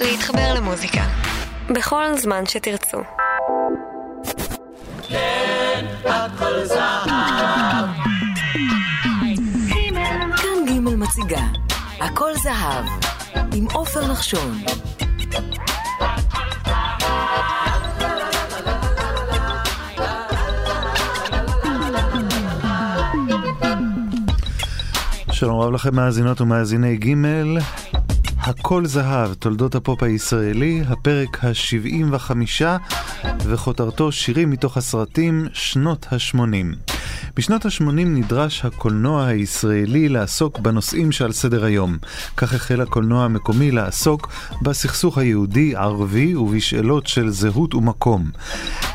להתחבר למוזיקה בכל זמן שתרצו. כן, הכל זהב. כאן גימל מציגה הכל זהב עם עופר נחשון. שלום רב לכם מאזינות ומאזיני גימל. הכל זהב, תולדות הפופ הישראלי, הפרק ה-75, וכותרתו שירים מתוך הסרטים שנות ה-80. בשנות ה-80 נדרש הקולנוע הישראלי לעסוק בנושאים שעל סדר היום. כך החל הקולנוע המקומי לעסוק בסכסוך היהודי-ערבי ובשאלות של זהות ומקום.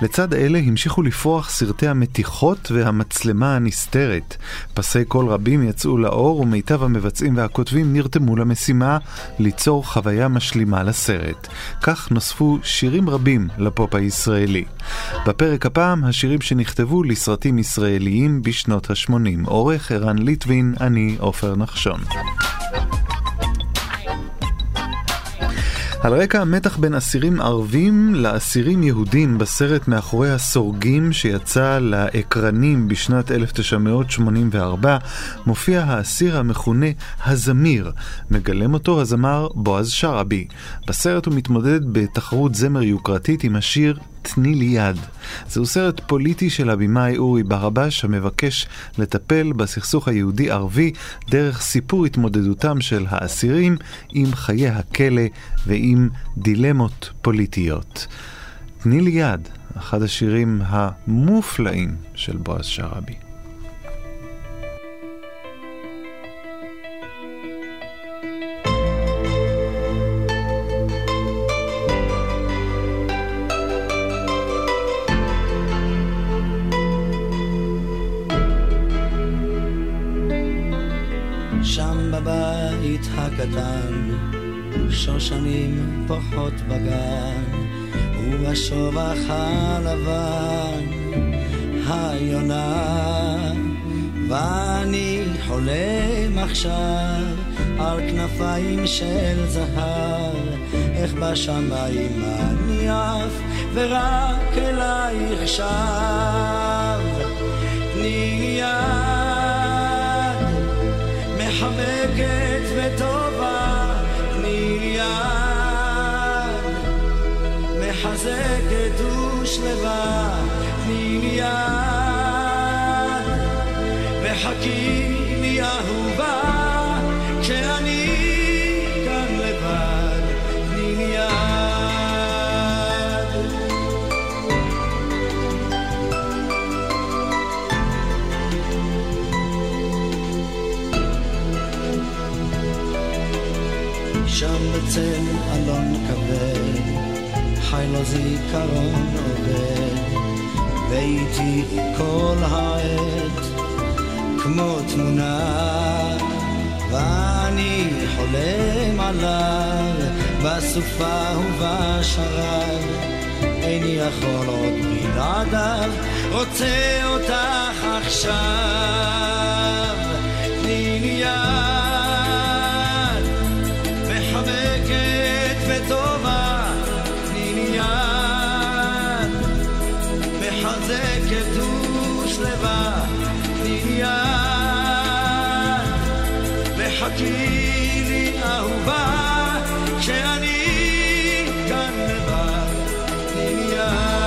לצד אלה המשיכו לפרוח סרטי המתיחות והמצלמה הנסתרת. פסי קול רבים יצאו לאור ומיטב המבצעים והכותבים נרתמו למשימה ליצור חוויה משלימה לסרט. כך נוספו שירים רבים לפופ הישראלי. בפרק הפעם השירים שנכתבו לסרטים ישראליים בשנות ה-80. עורך ערן ליטווין, אני עופר נחשון. על רקע המתח בין אסירים ערבים לאסירים יהודים בסרט מאחורי הסורגים שיצא לאקרנים בשנת 1984, מופיע האסיר המכונה הזמיר, מגלם אותו הזמר בועז שרבי. בסרט הוא מתמודד בתחרות זמר יוקרתית עם השיר תני לי יד. זהו סרט פוליטי של אביה איורי ברבש המבקש לטפל בסכסוך היהודי ערבי דרך סיפור התמודדותם של האסירים עם חיי הכלא ועם דילמות פוליטיות. תני לי יד, אחד השירים המופלאים של בועז שרבי. בבית הקטן שושנים פחות בגן ובשובח הלבן היונה, ואני חולם עכשיו על כנפיים של זהב, איך בשמיים אני עף ורק אלייך שב. תני יד מחבקת וטובה, תני יד מחזקת ושלווה, תני יד וחכי לי אהובה כשאני כאן לבד, תני יד. שם בצל אלון כבד חי לו זיכרון עובד, ואיתי כל העת כמו תמונה, ואני חולם עליו בסופה ובשרב, איני יכול עוד בלעדיו, רוצה אותך עכשיו. תני לי יד מחבקת וטובה, תני לי יד מחזקת ושלווה, תני לי יד וחכי לי אהובה כשאני כאן לבד, תני לי יד.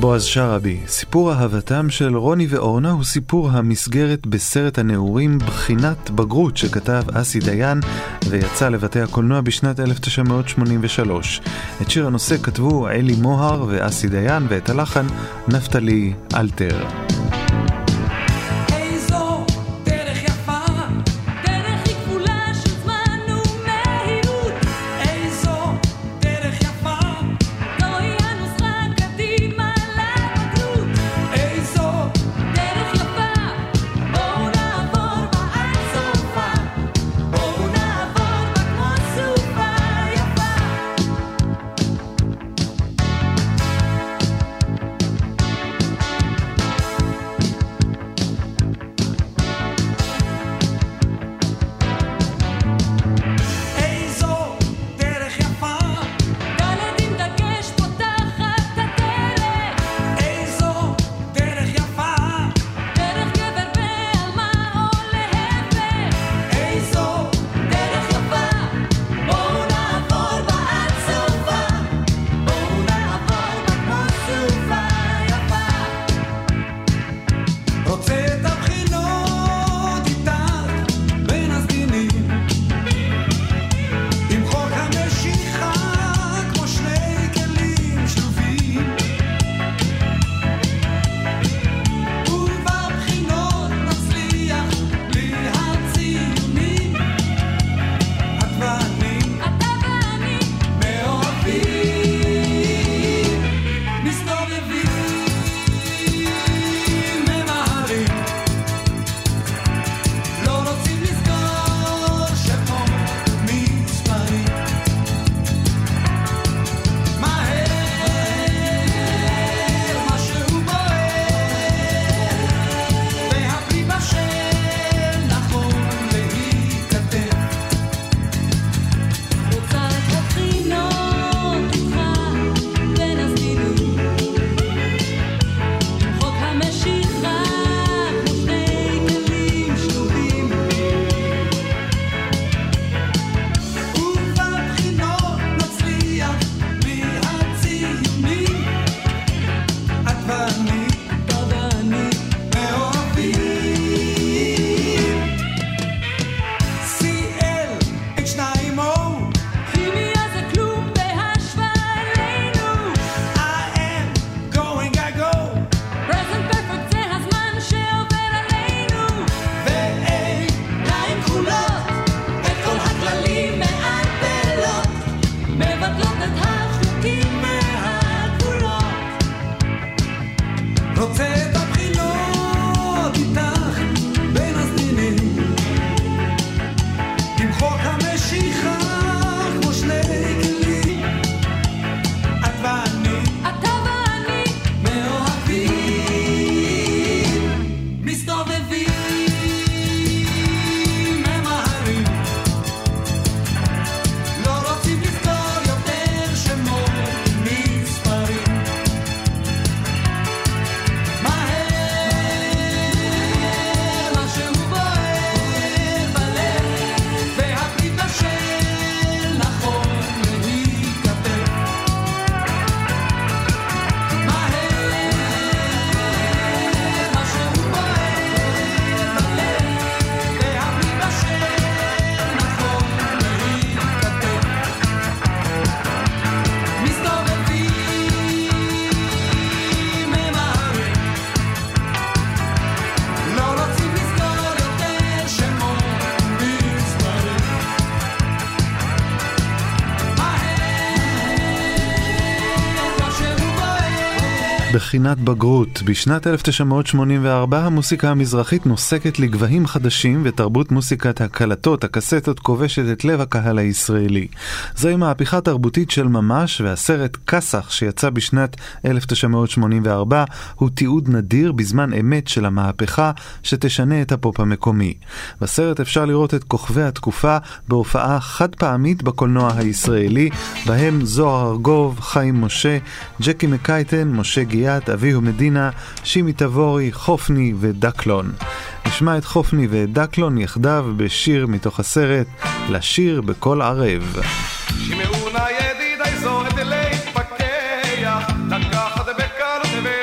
בועז שרבי, סיפור אהבתם של רוני ואורנה הוא סיפור המסגרת בסרט הנעורים בחינת בגרות שכתב אסי דיין ויצא לבתי הקולנוע בשנת 1983. את שיר הנושא כתבו אלי מהר ואסי דיין ואת הלחן נפתלי אלתר. בחינת בגרות. בשנת 1984 המוסיקה המזרחית נוסקת לגבהים חדשים ותרבות מוסיקת הקלטות, הקסטות, כובשת את לב הקהל הישראלי. זוהי מהפכה תרבותית של ממש, והסרט "כסח" שיצא בשנת 1984 הוא תיעוד נדיר בזמן אמת של המהפכה שתשנה את הפופ המקומי. בסרט אפשר לראות את כוכבי התקופה בהופעה חד פעמית בקולנוע הישראלי, בהם זוהר גוב, חיים משה, ג'קי מקייטן, משה גיא, אביה מדינה, שימי תבורי, חופני ודקלון. נשמע את חופני ודקלון יחדיו בשיר מתוך הסרט לשיר בכל ערב. שמעו נא ידידי זו את אלי פקח לקחת בקרדב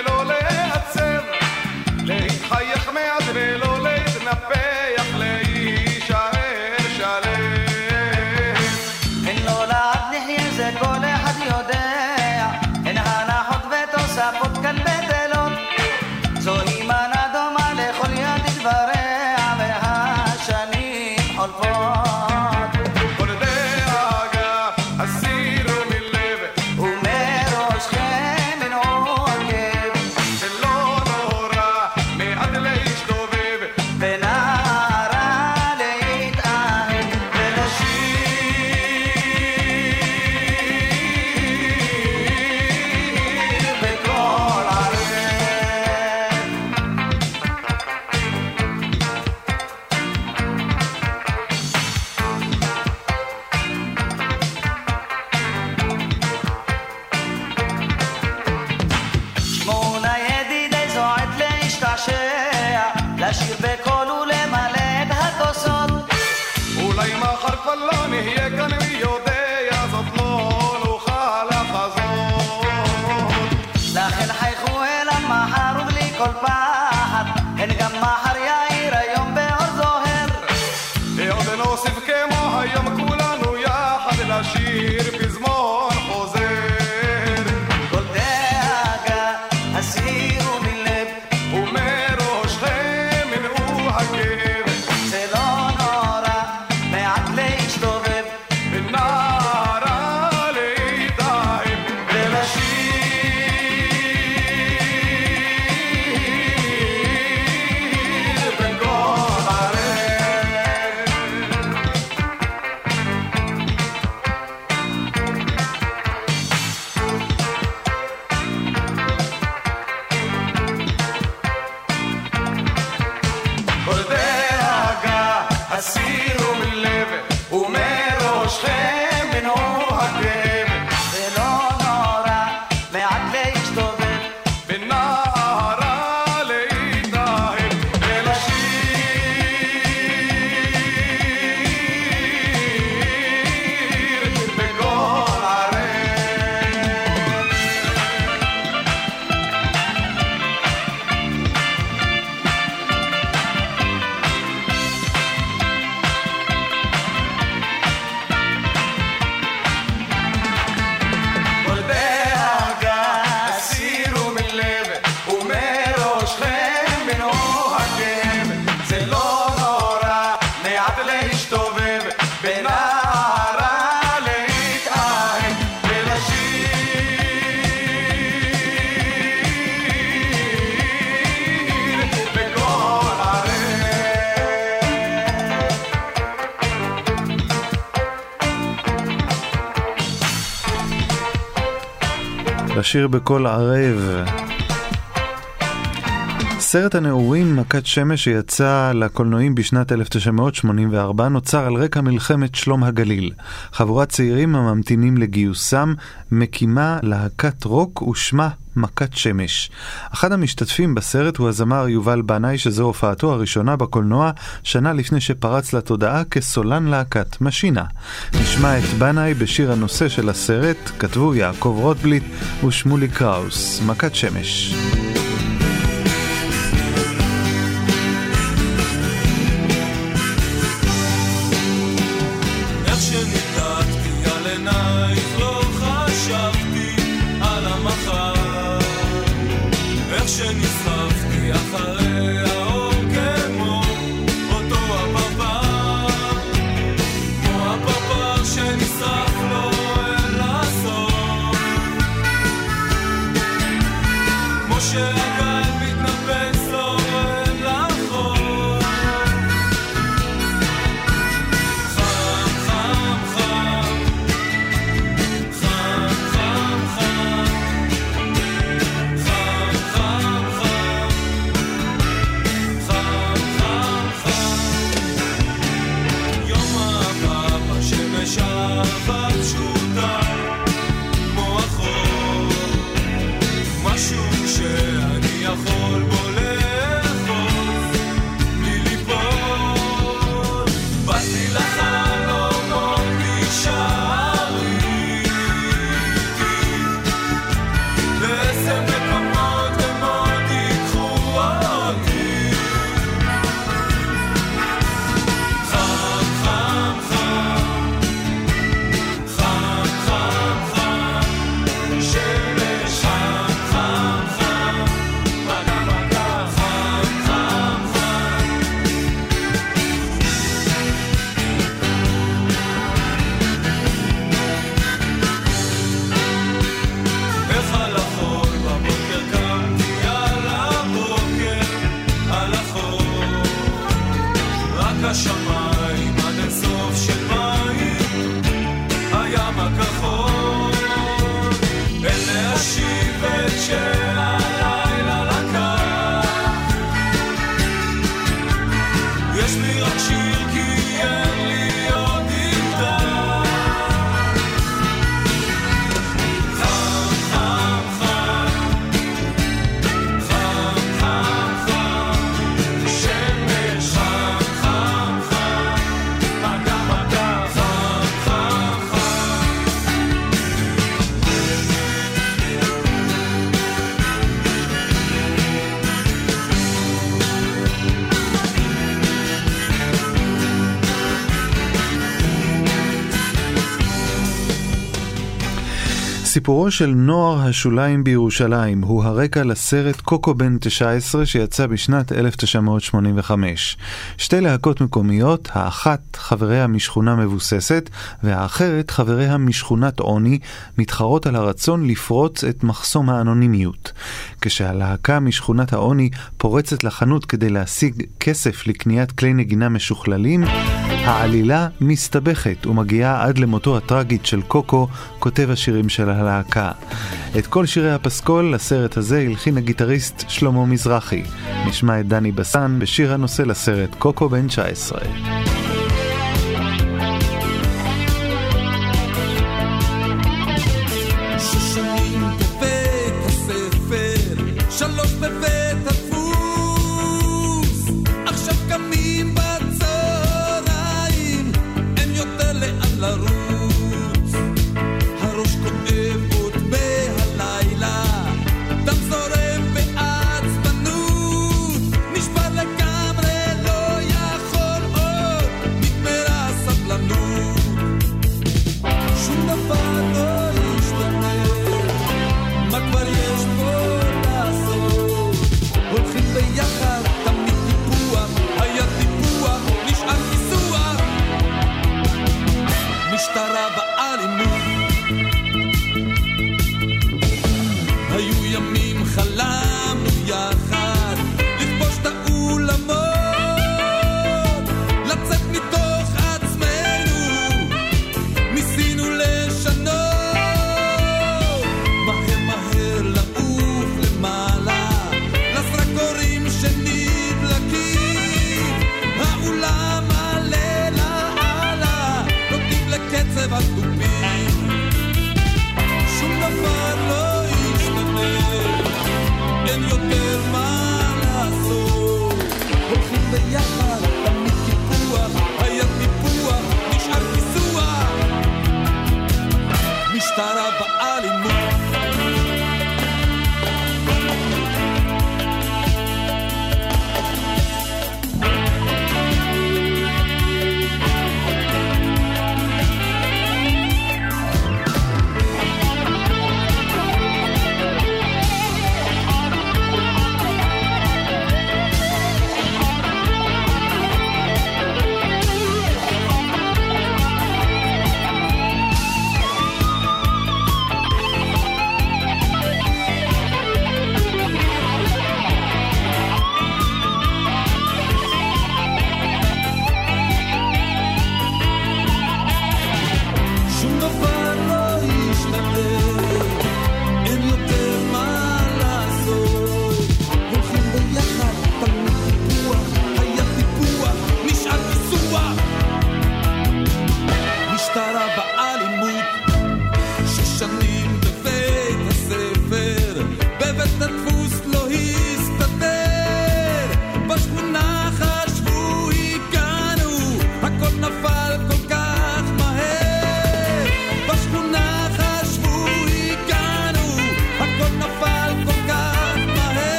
שיר בכל ערב. סרט הנעורים מכת שמש שיצא לקולנועים בשנת 1984 נוצר על רקע מלחמת שלום הגליל. חבורת צעירים הממתינים לגיוסם מקימה להקת רוק ושמה מכת שמש. אחד המשתתפים בסרט הוא הזמר יובל בנאי, שזו הופעתו הראשונה בקולנוע שנה לפני שפרץ לתודעה כסולן להקת משינה. נשמע את בנאי בשיר הנושא של הסרט, כתבו יעקב רוטבליט ושמולי קראוס, מכת שמש. Yeah. השמיים עד הסוף של מים הים הכחול אין להשיב את שהלילה לקח יש לי רק שיר כי אין לי עוד איתה חם חם חם חם חם חם שמש חם חם חם מגע מגע חם חם סיפורו של נוער השוליים בירושלים הוא הרקע לסרט קוקו בן 19 שיצא בשנת 1985. שתי להקות מקומיות, האחת חבריה משכונה מבוססת והאחרת חבריה משכונת עוני, מתחרות על הרצון לפרוץ את מחסום האנונימיות. כשהלהקה משכונת העוני פורצת לחנות כדי להשיג כסף לקניית כלי נגינה משוכללים, העלילה מסתבכת ומגיעה עד למותו הטרגית של קוקו, כותב השירים של הלהקה. את כל שירי הפסקול לסרט הזה הלחין הגיטריסט שלמה מזרחי. נשמע את דני בסן בשיר הנושא לסרט קוקו בן 19.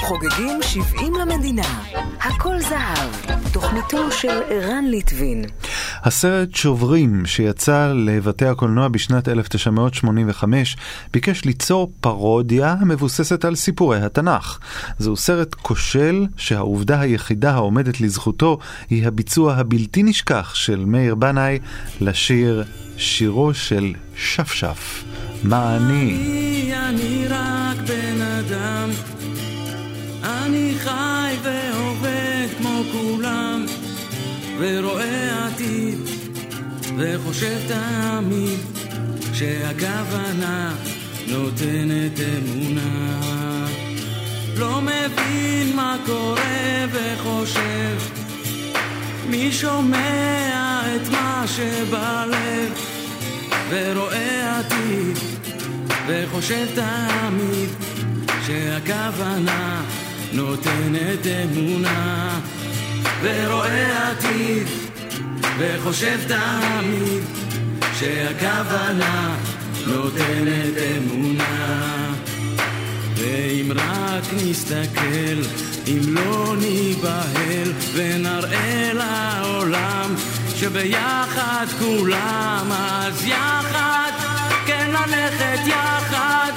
חוגגים 70 למדינה, הכל זהב, תוכניתו של ערן ליטווין. הסרט שוברים שיצא לבתי הקולנוע בשנת 1985 ביקש ליצור פרודיה המבוססת על סיפורי התנ"ך. זהו סרט כושל שהעובדה היחידה העומדת לזכותו היא הביצוע הבלתי נשכח של מאיר בנאי לשיר שירו של שפשף. מה אני רק בן אדם, אני חי ועובד כמו כולם, ורואה עתיד וחושב תמיד שהכוונה נותנת אמונה. לא מבין מה קורה וחושב, מי שומע את מה שבלב, ורואה עתיד וחושב תמיד שהכוונה נותנת אמונה, ורואה עתיד וחושב תמיד שהכוונה נותנת אמונה. ואם רק נסתכל, אם לא ניבהל, ונראה לעולם שביחד כולם, אז יחד, כן ללכת יחד,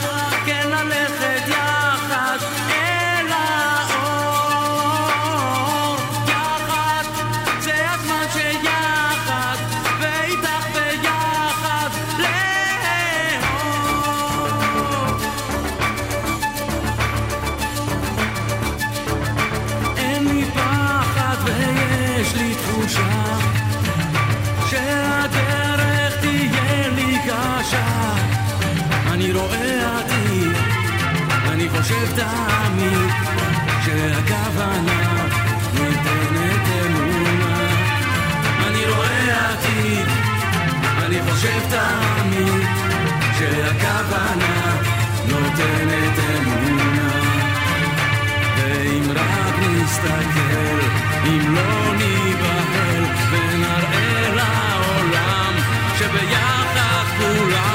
כן ללכת יחד אל האור. יחד, זה הזמן שיחד, ואיתך ביחד לאהוב. אין לי פחד ויש לי תחושה שהדרך תהיה לי קשה. אני רואה עתיד, אני חושב תמיד שהכוונה ניתנת אמונה. אני רואה עתיד, אני חושב תמיד שהכוונה נותנת אמונה. ואם רק נסתכל, אם לא ניבהל, ונראה לעולם שביחד כולם,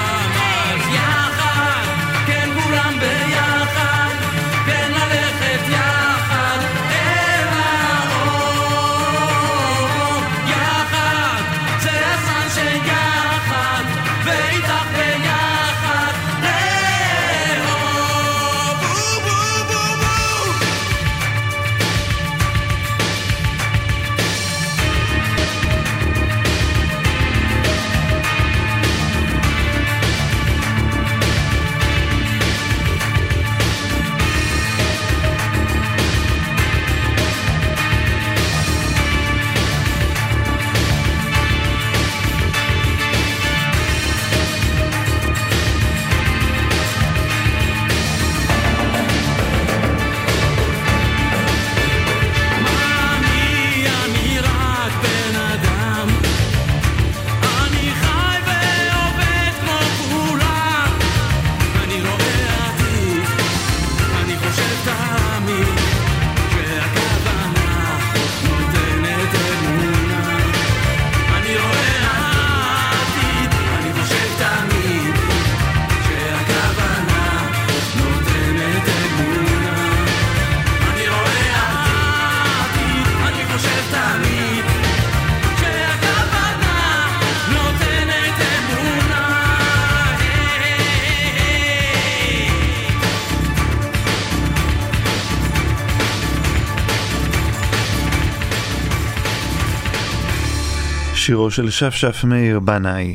שירו של שפשף, מאיר בנאי.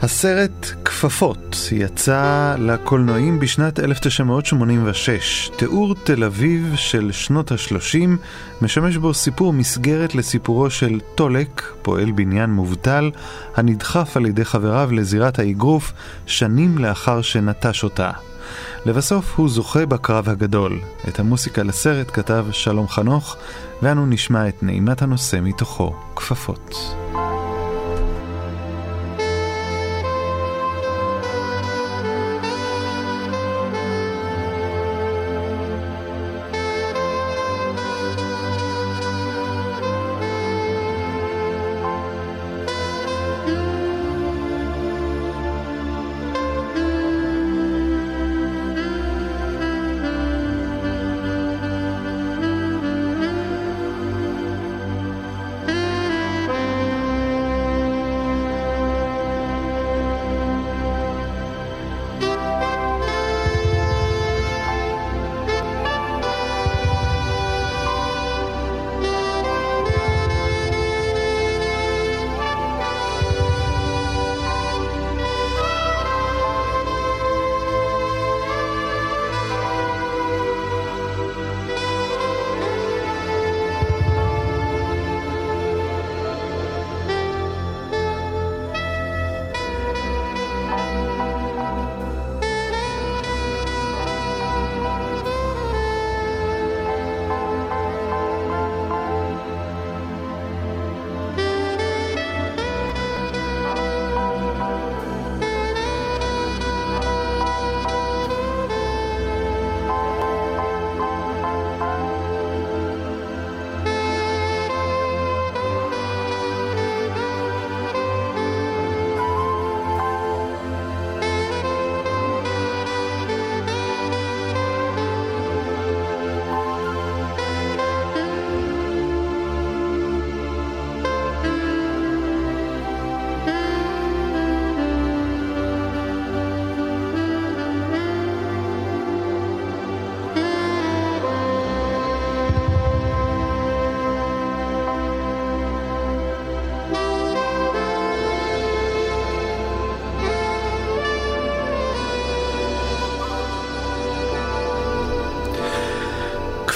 הסרט כפפות יצא לקולנועים בשנת 1986. תיאור תל אביב של שנות ה-30 משמש בו סיפור מסגרת לסיפורו של תולק, פועל בניין מובטל, הנדחף על ידי חבריו לזירת האיגרוף שנים לאחר שנטש אותה. לבסוף הוא זוכה בקרב הגדול. את המוסיקה לסרט כתב שלום חנוך, ואנו נשמע את נעימת הנושא מתוכו, כפפות.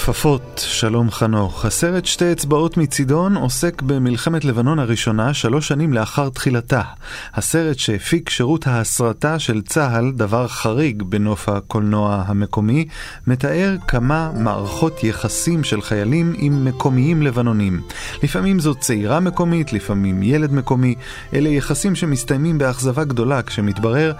כפפות, שלום חנוך. הסרט שתי אצבעות מצידון עוסק במלחמת לבנון הראשונה 3 שנים לאחר תחילתה. הסרט שהפיק שירות ההסרטה של צהל, דבר חריג בנוף הקולנוע המקומי, מתאר כמה מערכות יחסים של חיילים עם מקומיים לבנונים. לפעמים זאת צעירה מקומית, לפעמים ילד מקומי. אלה יחסים שמסתיימים באכזבה גדולה כשמתברר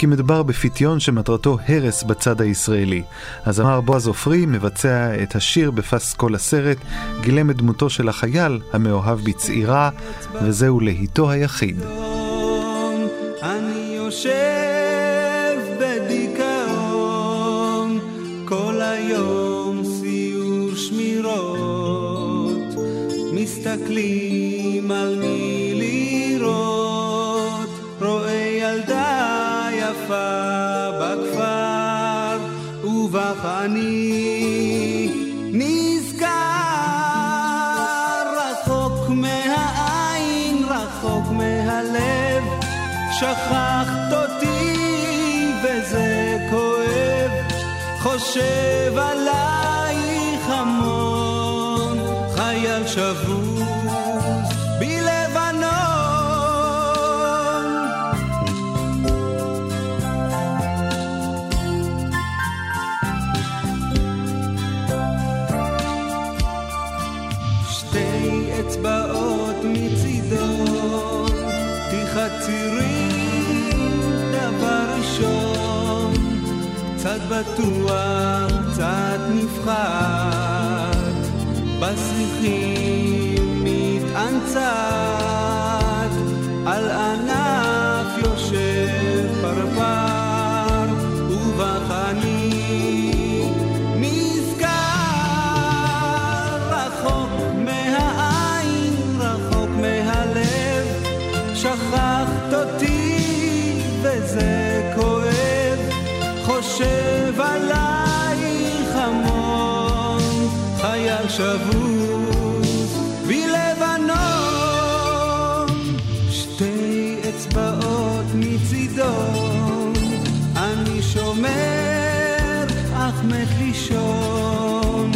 כי מדבר בפיתיון שמטרתו הרס בצד הישראלי. הזמר בועז אופרי מבצע את השיר בפס כל הסרט, גילם את דמותו של החייל המאוהב בצעירה, וזהו להיטו היחיד. אני יושב בדיכאון, כל היום סיור שמירות, מסתכלים על מי לראות, רואה ילדה בכפר, ובחני נזכר, רחוק מהעין, רחוק מהלב, שכחת אותי וזה כואב, חושב עלייך המון, חייל שבוז בלבנון. אצבעות מצידון, תחצירים דבר ראשון, צד בטוח, צד נפחת, בשיחים מתענצת, על ענף יושב פרפר, ובחנים שכחת אותי וזה כואב, חושב עלייך המון, חייל שבוז בלבנון. שתי אצבעות מצידון, אני שומר אך מת לישון,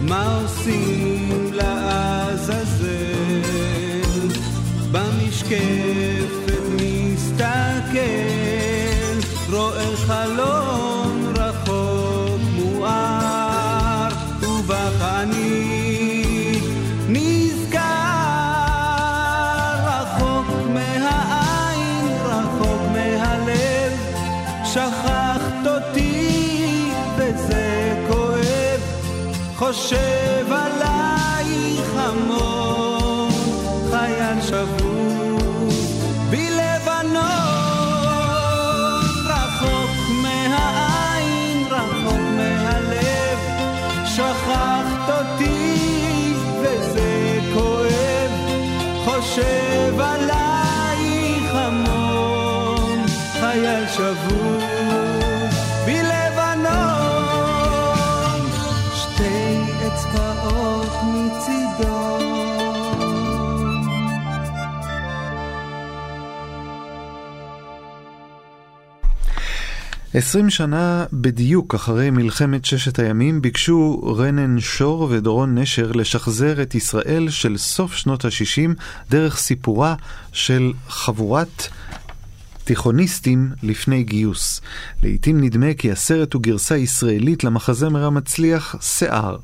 מה עושים לעזאזל? במשקפת מסתכל, רואה חלום רחוק מואר, ובחני נזכר, רחוק מהעין, רחוק מהלב, שכחת אותי וזה כואב, חושב עלייך המון, חייל שבוע בלבנון. רחוק מהעין, רחוק מהלב, שכחת אותי וזה כואב, חושב עלייך המון, חייל שבוז בלבנון. שתי אצבעות מצידון. עשרים שנה בדיוק אחרי מלחמת 6 הימים ביקשו רנן שור ודורון נשר לשחזר את ישראל של סוף שנות ה-60 דרך סיפורה של חבורת תיכוניסטים לפני גיוס. לעתים נדמה כי הסרט הוא גרסה ישראלית למחזמר המצליח שיער.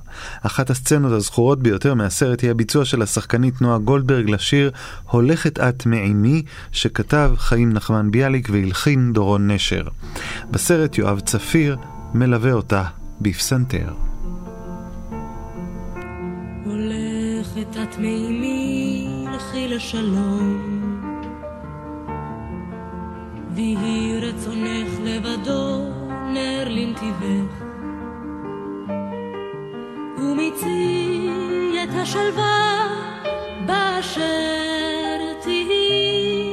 אחת הסצנות הזכורות ביותר מהסרט היא הביצוע של השחקנית נועה גולדברג לשיר "הולכת את מעימי" שכתב חיים נחמן ביאליק והלחין דורון נשר. בסרט יואב צפיר מלווה אותה בפסנתר. הולכת את מעימי, לכי לשלום, ויהי רצונך לבדו, נר לנתיבך, ומצי את השלווה באשר תהי,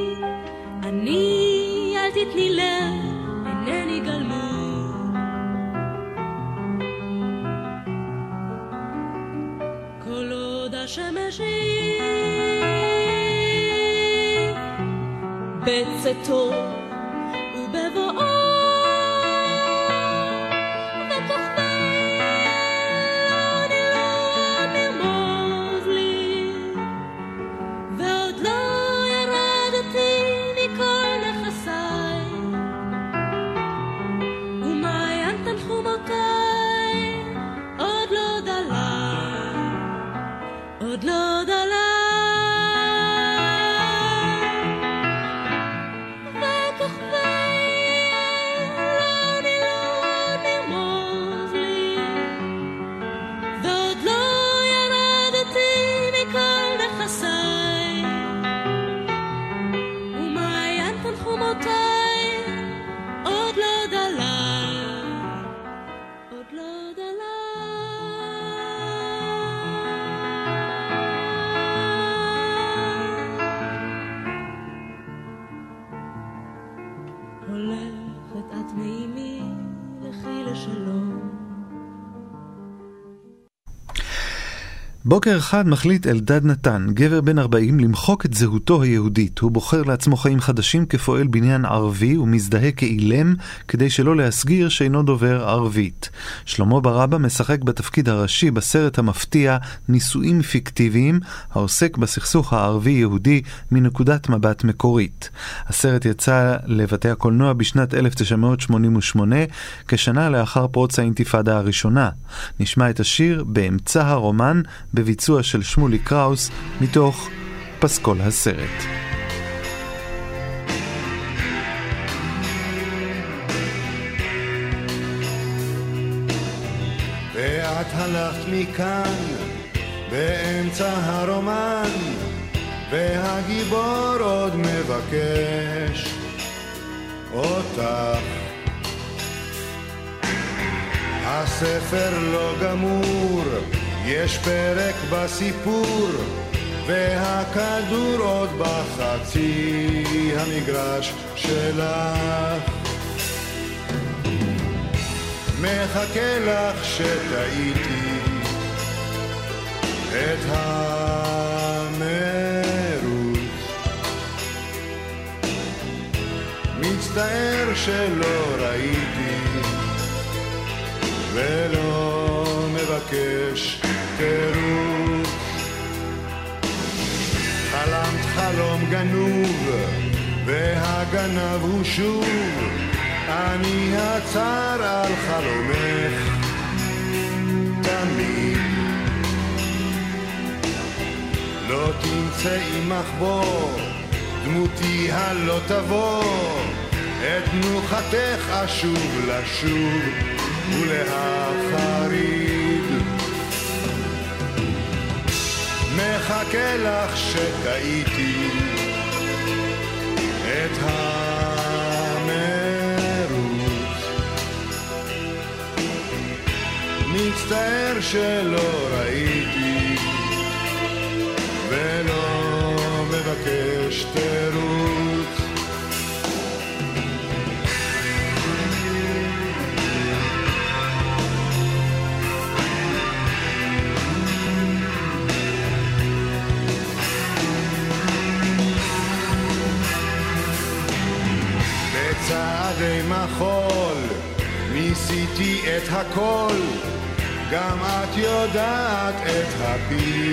אני אל תתני לב, אינני גלמור. כל עוד השמש היא בצאתו בבואו וכוכבי בוקר אחד מחליט אלדד נתן, גבר בן 40, למחוק את זהותו היהודית. הוא בוחר לעצמו חיים חדשים כפועל בניין ערבי ומזדהה כאילם כדי שלא להסגיר שאינו דובר ערבית. שלמה ברבא משחק בתפקיד הראשי בסרט המפתיע נישואים פיקטיביים, העוסק בסכסוך הערבי-יהודי מנקודת מבט מקורית. הסרט יצא לבתי הקולנוע בשנת 1988, כשנה לאחר פרוץ האינתיפאדה הראשונה. נשמע את השיר באמצע הרומן, בביצוע של שמולי קראוס, מתוך פסקול הסרט. ואת הלכת מכאן באמצע הרומן, והגיבור עוד מבקש אותך. הספר לא גמור, יש פרק בסיפור, והכדור עוד בחצי המגרש שלך. מחכה לך שתאיתי את המרוץ, מצטער שלא ראיתי ולא מבקש תירוץ. חלמת חלום גנוב, והגנב הוא שוב, אני הצער על חלומך תמיד. לא תמצאי מחבור, דמותי הלא תבוא, את תנוחתך אשוב לשוב ולהחריד. מחכה לך שתאיתי את המרוץ, מצטער שלא ראיתי ולא מבקש תירוץ. צעדי מחול, ניסיתי את הכל, גם את יודעת את הפתרון.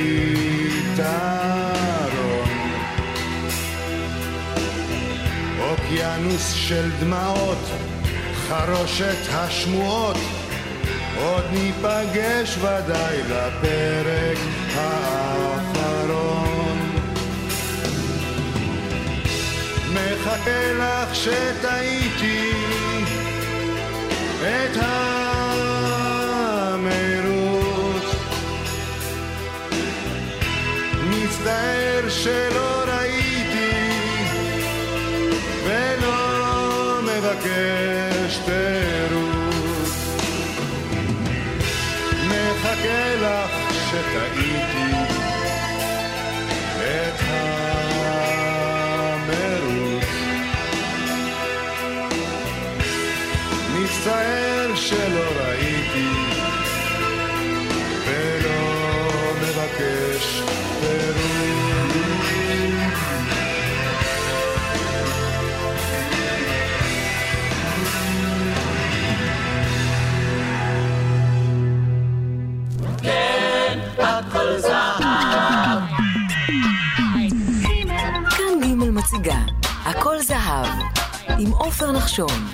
אוקיינוס של דמעות, חרושת השמועות, עוד ניפגש ודאי לפרק האחרון. מחכה לך שתאיתי את המרוץ, מצטער שלא ראיתי ולא מבקש תירוץ. מחכה לך שתאיתי את צער שלא ראיתי ולא מבקש תירוץ. כן, הכל זהב. כאן גימל מציגה הכל זהב עם עופר נחשון.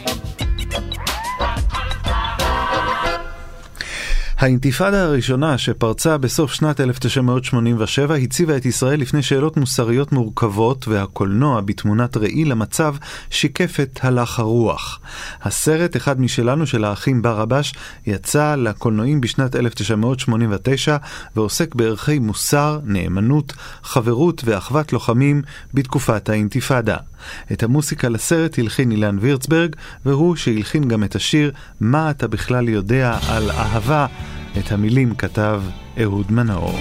האינתיפאדה הראשונה, שפרצה בסוף שנת 1987, הציבה את ישראל לפני שאלות מוסריות מורכבות, והקולנוע בתמונת ראי למצב שיקף את הלך הרוח. הסרט אחד משלנו של האחים בר רבש יצא לקולנועים בשנת 1989 ועוסק בערכי מוסר, נאמנות, חברות ואחוות לוחמים בתקופת האינתיפאדה. את המוסיקה לסרט הלחין אילן וירצברג, והוא שהלחין גם את השיר "מה אתה בכלל יודע על אהבה". את המילים כתב אהוד מנאור.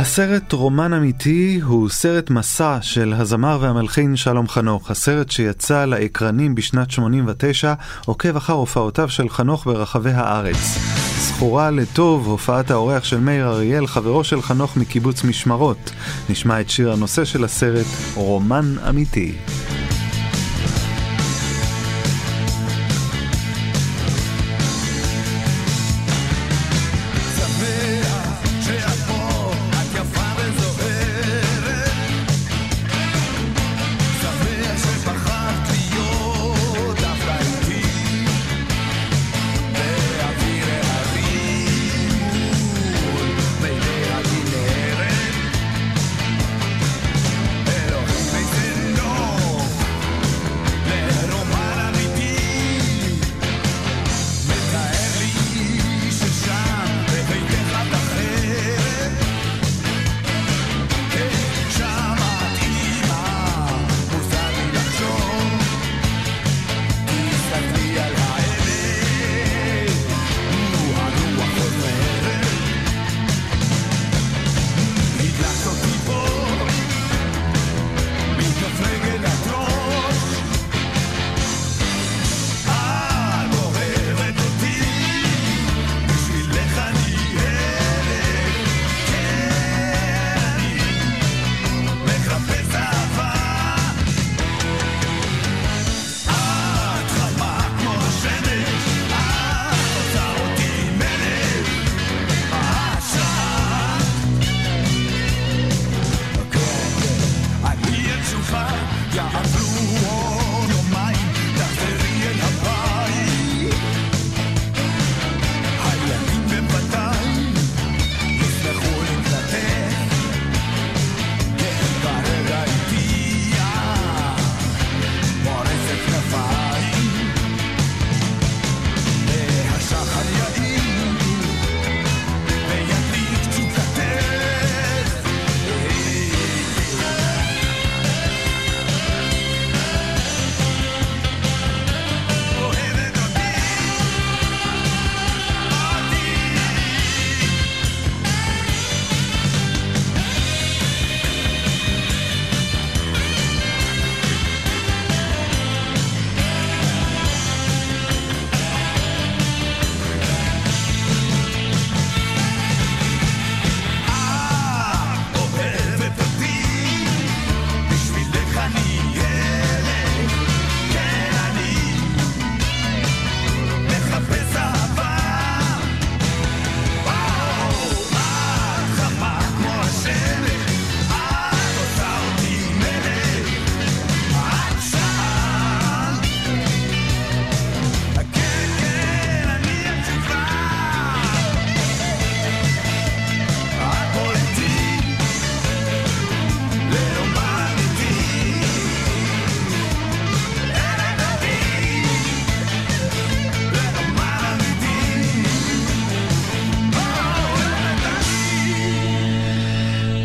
הסרט רומן אמיתי הוא סרט מסע של הזמר והמלחין שלום חנוך. הסרט שיצא לאקרנים בשנת 89 עוקב אחר הופעותיו של חנוך ברחבי הארץ. זכורה לטוב הופעת האורח של מאיר אריאל, חברו של חנוך מקיבוץ משמרות. נשמע את שיר הנושא של הסרט, רומן אמיתי.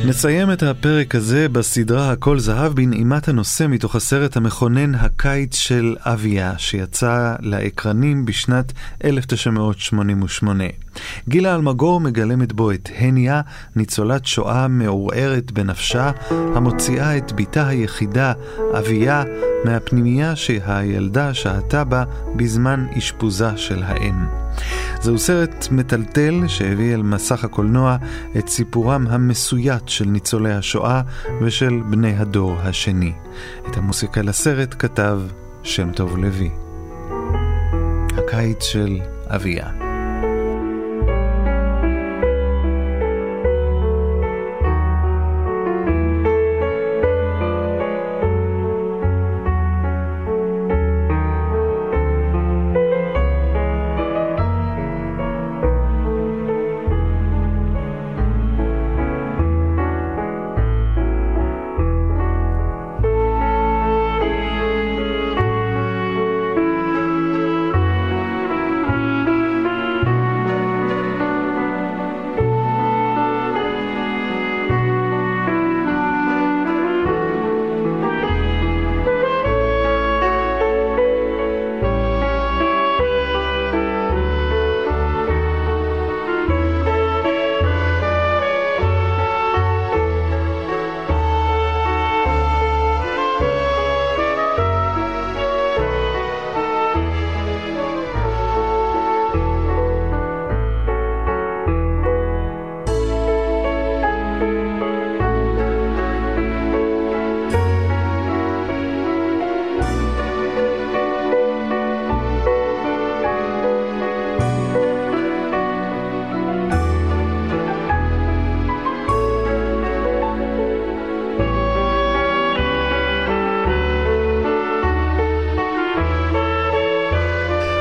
נסיים את הפרק הזה בסדרה הכל זהב בנעימת הנושא מתוך הסרט המכונן הקיץ של אביה, שיצא לאקרנים בשנת 1988. גילה אלמגור מגלמת בו את הניה, ניצולת שואה מעורערת בנפשה, המוציאה את ביתה היחידה, אביה, מהפנימייה שהילדה שהתה בה בזמן אשפוזה של האם. זהו סרט מטלטל שהביא אל מסך הקולנוע את סיפורם המסויט של ניצולי השואה ושל בני הדור השני. את המוסיקה לסרט כתב שם טוב לוי. הקיץ של אביה.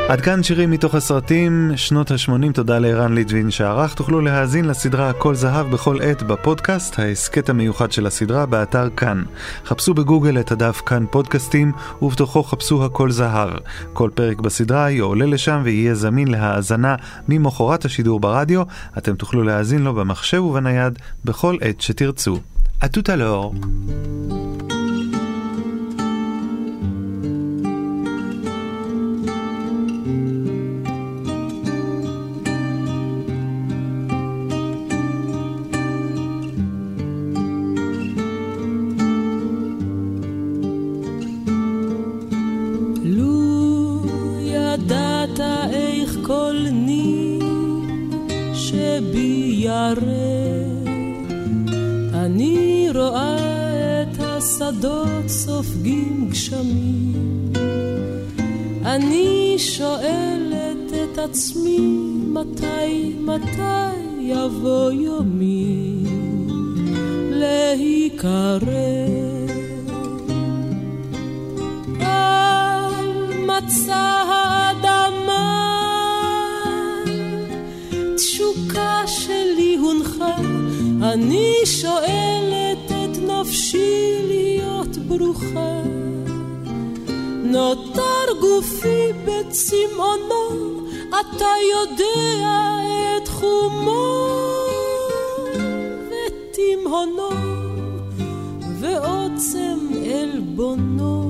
עד כאן שירים מתוך הסרטים שנות ה-80. תודה לערן ליטווין שערך. תוכלו להאזין לסדרה הכל זהב בכל עת בפודקאסט, ההסקט המיוחד של הסדרה באתר כאן. חפשו בגוגל את הדף כאן פודקאסטים ובתוכו חפשו הכל זהב. כל פרק בסדרה יעולה לשם ויהיה זמין להאזנה ממחרת השידור ברדיו. אתם תוכלו להאזין לו במחשב ובנייד בכל עת שתרצו. À tout à l'heure. אני רואה את השדות סופגים גשמים, אני שואלת את עצמי מתי יבוא יומי להיקרא על מצא האדמה. תשוקה שלי הונחה, אני שואלת את נפשי להיות ברוכה. נותר גופי בצמאונו, אתה יודע את חומו ותמהונו ועוצם אלבונו.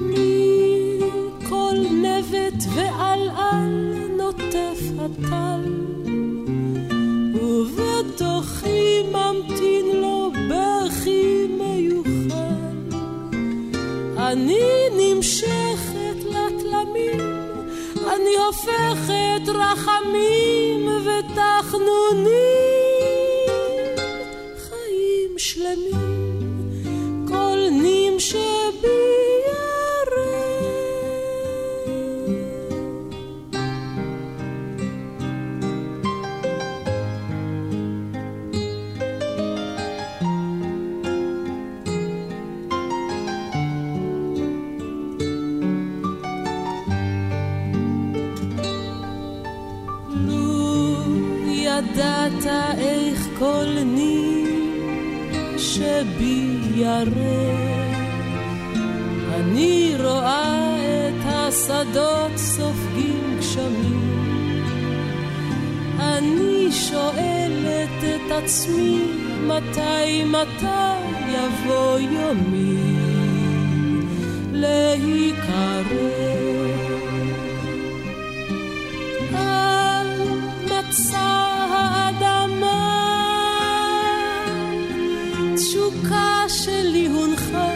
מכל נבט ועל נוטף הטל, ובתוכי ממתין לו בכי מיוחד. אני נמשכת לתלמים, אני הופכת רחמים ותחנונים, חיים שלמים קולנים שבי. אתה איך כל נים שבי ירא, אני רואה את השדות סופגים גשמים, אני שואלת את עצמי, מתי יבוא יומי להיקרא על מצא האדמה. תשוקה שלי הונחה,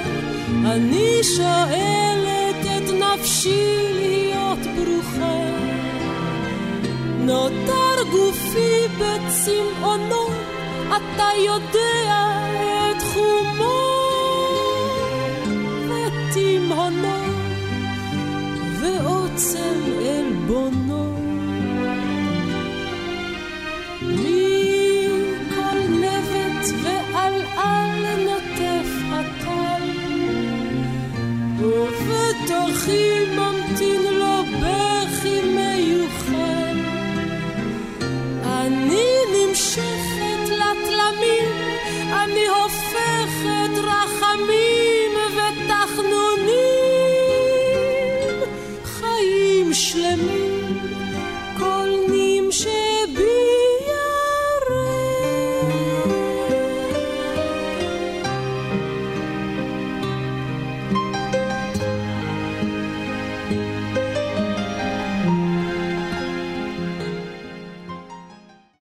אני שואלת את נפשי להיות ברוכה. נותר גופי בצמאונו, אתה יודע את חומו ותימונו ועוצם אלבונו. מכל נבט ועל נוטף הטל, ובתוכי ממתין לו בכי מיוחד. אני